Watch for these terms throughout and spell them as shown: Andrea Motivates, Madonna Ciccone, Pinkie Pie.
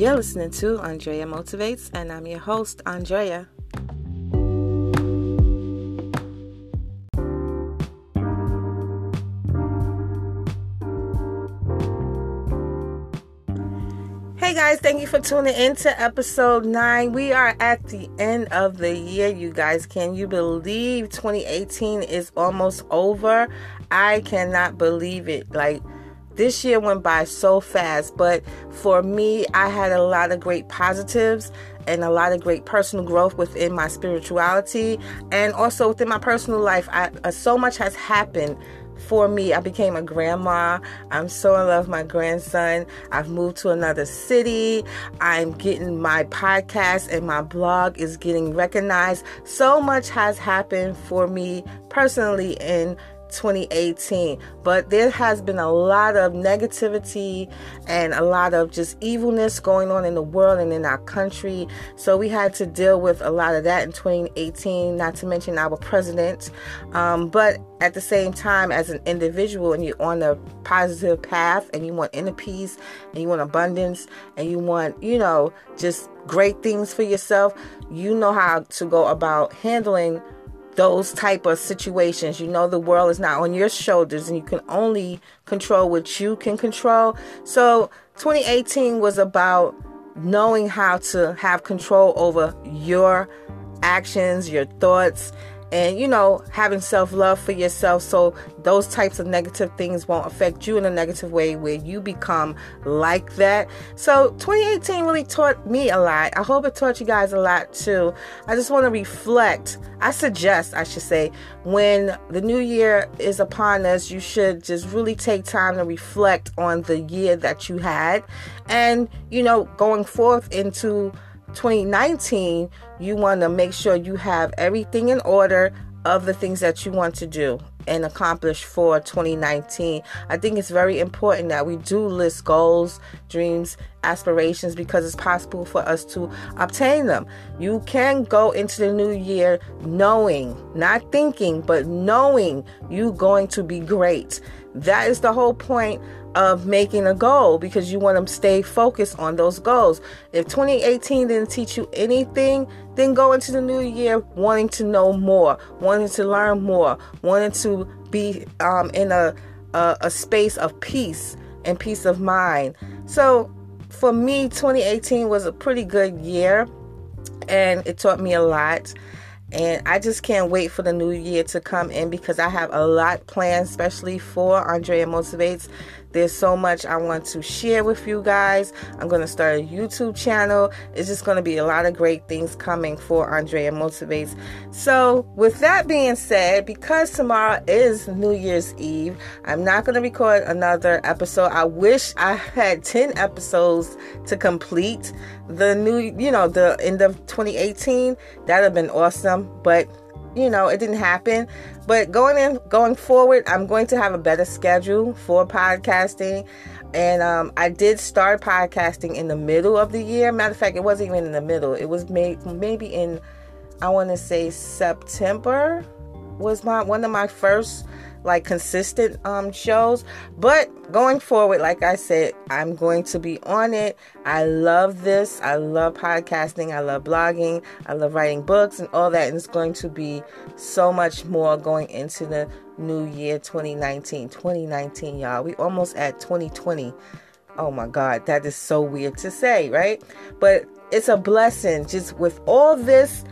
You're listening to Andrea Motivates, and I'm your host, Andrea. Hey guys, thank you for tuning in to episode 9. We are at the end of the year, you guys. Can you believe 2018 is almost over? I cannot believe it. This year went by so fast, but for me, I had a lot of great positives and a lot of great personal growth within my spirituality and also within my personal life. So much has happened. For me, I became a grandma. I'm so in love with my grandson. I've moved to another city. I'm getting my podcast and my blog is getting recognized. So much has happened for me personally in 2018, but there has been a lot of negativity and a lot of just evilness going on in the world and in our country, so we had to deal with a lot of that in 2018, not to mention our president, but at the same time, as an individual and you're on a positive path and you want inner peace and you want abundance and you want, just great things for yourself, how to go about handling those type of situations. The world is not on your shoulders and you can only control what you can control. So 2018 was about knowing how to have control over your actions, your thoughts, and, having self-love for yourself so those types of negative things won't affect you in a negative way where you become like that. So 2018 really taught me a lot. I hope it taught you guys a lot too. I just want to reflect. I suggest, I should say, when the new year is upon us, you should just really take time to reflect on the year that you had. And, going forth into 2019, you want to make sure you have everything in order of the things that you want to do and accomplish for 2019. I think it's very important that we do list goals, dreams, aspirations, because it's possible for us to obtain them. You can go into the new year knowing, not thinking, but knowing you're going to be great. That is the whole point of making a goal, because you want to stay focused on those goals. If 2018 didn't teach you anything, then go into the new year wanting to know more, wanting to learn more, wanting to be in a space of peace and peace of mind. So for me, 2018 was a pretty good year and it taught me a lot. And I just can't wait for the new year to come in, because I have a lot planned, especially for Andrea Motivates. There's so much I want to share with you guys. I'm going to start a YouTube channel. It's just going to be a lot of great things coming for Andrea Motivates. So with that being said, because tomorrow is New Year's Eve, I'm not going to record another episode. I wish I had 10 episodes to complete the end of 2018. That'd have been awesome, but it didn't happen. But going forward, I'm going to have a better schedule for podcasting. And I did start podcasting in the middle of the year. Matter of fact, it wasn't even in the middle. It was maybe in, I want to say, September was one of my first consistent shows. But going forward, like I said, I'm going to be on it. I love this. I love podcasting. I love blogging. I love writing books and all that. And it's going to be so much more going into the new year, 2019. 2019, y'all. We almost at 2020. Oh my God, that is so weird to say, right? But it's a blessing. Just with all this,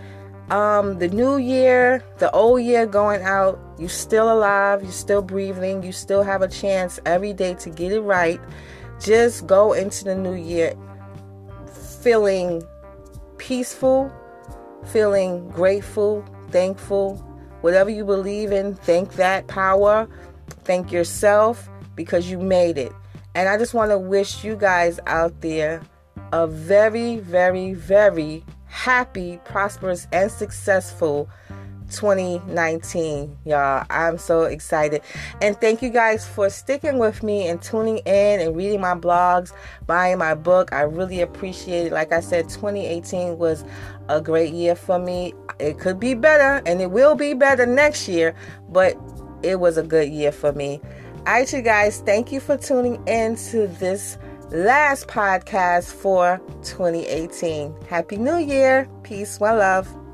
the new year, the old year going out, you're still alive, you're still breathing, you still have a chance every day to get it right. Just go into the new year feeling peaceful, feeling grateful, thankful. Whatever you believe in, thank that power, thank yourself, because you made it. And I just want to wish you guys out there a very, very, very happy, prosperous, and successful 2019, y'all. I'm so excited. And thank you guys for sticking with me and tuning in and reading my blogs, buying my book. I really appreciate it. Like I said, 2018 was a great year for me. It could be better, and it will be better next year, but it was a good year for me. All right, you guys, thank you for tuning in to this last podcast for 2018. Happy New Year. Peace, one love.